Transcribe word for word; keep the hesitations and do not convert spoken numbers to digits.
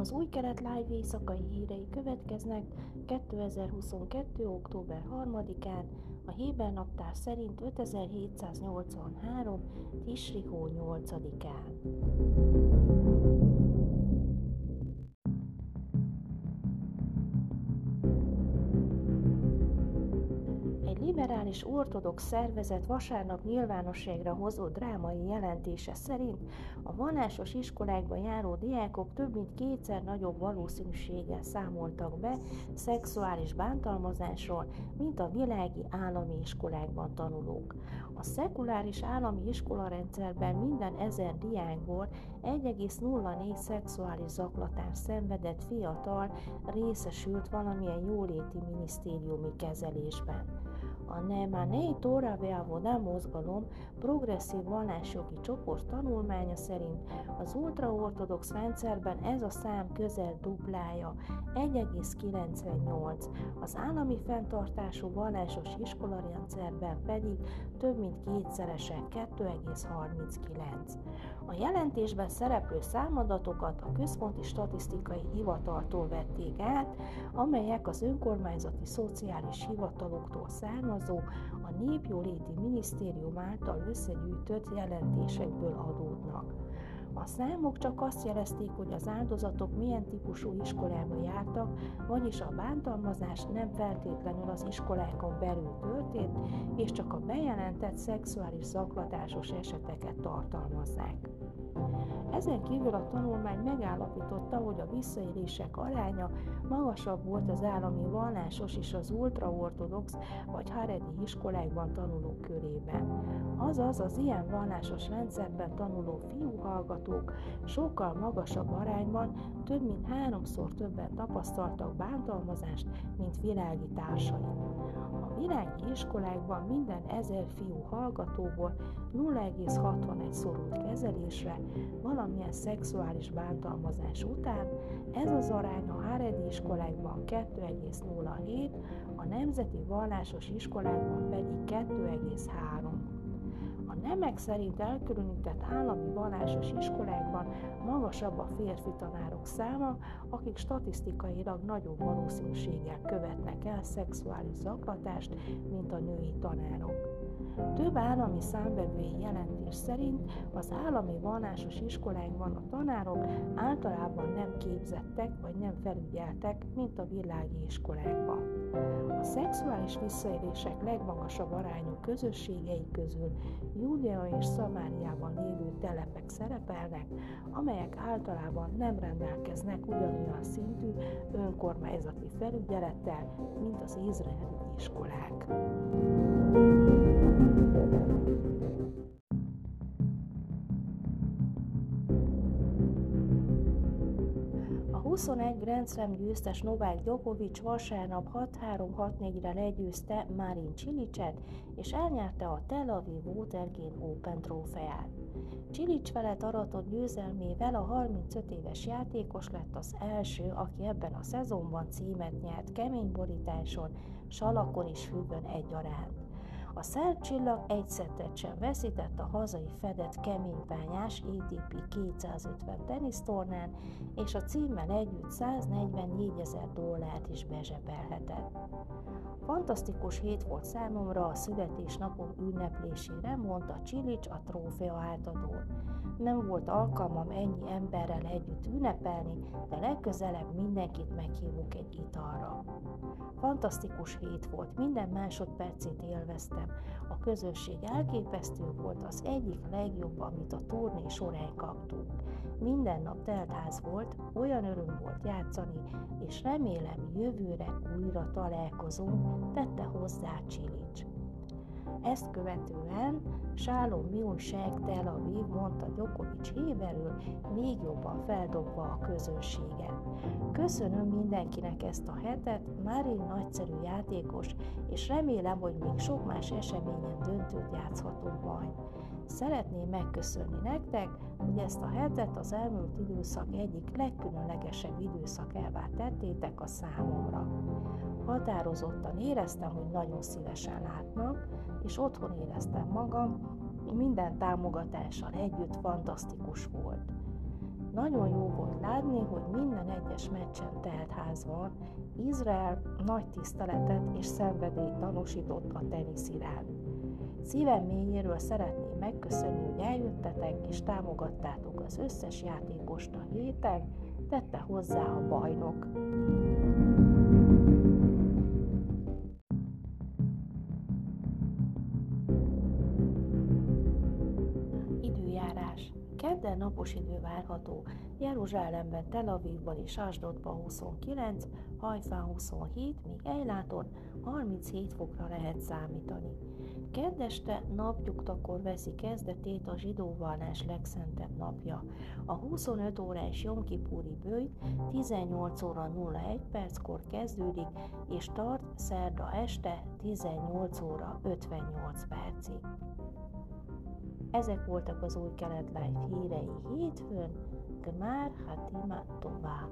Az Új Kelet Live éjszakai hírei következnek kétezer-huszonkettő október harmadikán, a Héber naptár szerint ötezer-hétszáznyolcvanhárom. Tisri hó nyolcadikán. Egy liberális ortodox szervezet vasárnap nyilvánosságra hozó drámai jelentése szerint a vallásos iskolákban járó diákok több mint kétszer nagyobb valószínűséggel számoltak be szexuális bántalmazásról, mint a világi állami iskolákban tanulók. A szekuláris állami iskolarendszerben minden ezer diákból egy egész nulla négy szexuális zaklatás szenvedett fiatal részesült valamilyen jóléti minisztériumi kezelésben. A Emunei Tora ve Avoda mozgalom progresszív vallásjogi csoport tanulmánya szerint az ultraortodox rendszerben ez a szám közel duplája, egy egész kilencvennyolc, az állami fenntartású vallásos iskolarendszerben pedig több mint kétszeresen, kettő egész harminckilenc. A jelentésben szereplő számadatokat a Központi Statisztikai Hivataltól vették át, amelyek az önkormányzati szociális hivataloktól származó, a Népjóléti Minisztérium által összegyűjtött jelentésekből adódnak. A számok csak azt jelezték, hogy az áldozatok milyen típusú iskolába jártak, vagyis a bántalmazás nem feltétlenül az iskolákon belül történt, és csak a bejelentett szexuális zaklatásos eseteket tartalmazzák. Ezen kívül a tanulmány megállapította, hogy a visszaélések aránya magasabb volt az állami vallásos és az ultraortodox vagy haredi iskolákban tanulók körében. Azaz az ilyen vallásos rendszerben tanuló fiú hallgatók sokkal magasabb arányban, több mint háromszor többen tapasztaltak bántalmazást, mint világi társaik. A világi iskolákban minden ezer fiú hallgatóból nulla egész hatvanegy szorult kezelésre valamilyen szexuális bántalmazás után, ez az arány a haredi iskolákban kettő egész nulla hét, a nemzeti vallásos iskolákban pedig kettő egész három. A nemek szerint elkülönített állami vallásos iskolákban magasabb a férfi tanárok száma, akik statisztikailag nagyobb valószínűséggel követnek el szexuális zaklatást, mint a női tanárok. Több állami számvevői jelentés szerint az állami vallásos iskolákban a tanárok általában nem képzettek vagy nem felügyeltek, mint a világi iskolákban. A szexuális visszaélések legmagasabb arányú közösségei közül Judea és Szamáriában lévő telepek szerepelnek, amelyek általában nem rendelkeznek ugyanolyan szintű önkormányzati felügyelettel, mint az izraeli iskolák. huszonegy Grand Slam győztes Novak Djokovic vasárnap hat három hat négyre legyőzte Marin Csilicset, és elnyerte a Tel Aviv vé té á Open trófeát. Čilić felett aratott győzelmével a harmincöt éves játékos lett az első, aki ebben a szezonban címet nyert kemény borításon, salakon és függön egyaránt. A szerb csillag egy szettet sem veszített a hazai fedett keménypányás á té pé kétszázötven tenisztornán, és a címmel együtt száznegyvennégyezer dollárt is bezsebelhetett. Fantasztikus hét volt számomra a születésnapom ünneplésére, mondta Čilić a trófea átadón. Nem volt alkalmam ennyi emberrel együtt ünnepelni, de legközelebb mindenkit meghívok egy italra. Fantasztikus hét volt, minden másodpercét élveztem. A közösség elképesztő volt, az egyik legjobb, amit a turné során kaptunk. Minden nap teltház volt, olyan öröm volt játszani, és remélem jövőre újra találkozunk, tette hozzá Čilić. Ezt követően Sálom mi újság Tel Aviv, mondta Djokovic héberül, még jobban feldobva a közönséget. Köszönöm mindenkinek ezt a hetet, Marin nagyszerű játékos, és remélem, hogy még sok más eseményen döntőt játszhatunk majd. Szeretném megköszönni nektek, hogy ezt a hetet az elmúlt időszak egyik legkülönlegesebb időszakává tettétek a számomra. Határozottan éreztem, hogy nagyon szívesen látnak, és otthon éreztem magam, minden támogatással együtt fantasztikus volt. Nagyon jó volt látni, hogy minden egyes meccsen telt ház van. Izrael nagy tiszteletet és szenvedélyt tanúsított a tenisz iránt. Szívem mélyéről szeretném megköszönni, hogy eljöttetek és támogattátok az összes játékost a héten, tette hozzá a bajnok. Időjárás. Kedden napos idő várható, Jeruzsálemben, Tel Avivban és Asdodban huszonkilenc, Hajfán huszonhét, míg Ejláton harminchét fokra lehet számítani. Kedd este napgyugtakor veszi kezdetét a zsidóvallás legszentebb napja. A huszonöt órás Jomkipúri böjt tizennyolc óra nulla egy perckor kezdődik, és tart szerda este tizennyolc óra ötvennyolc percig. Ezek voltak az Új Kelet Live hírei hétfőn. Gmár Hatima Tová!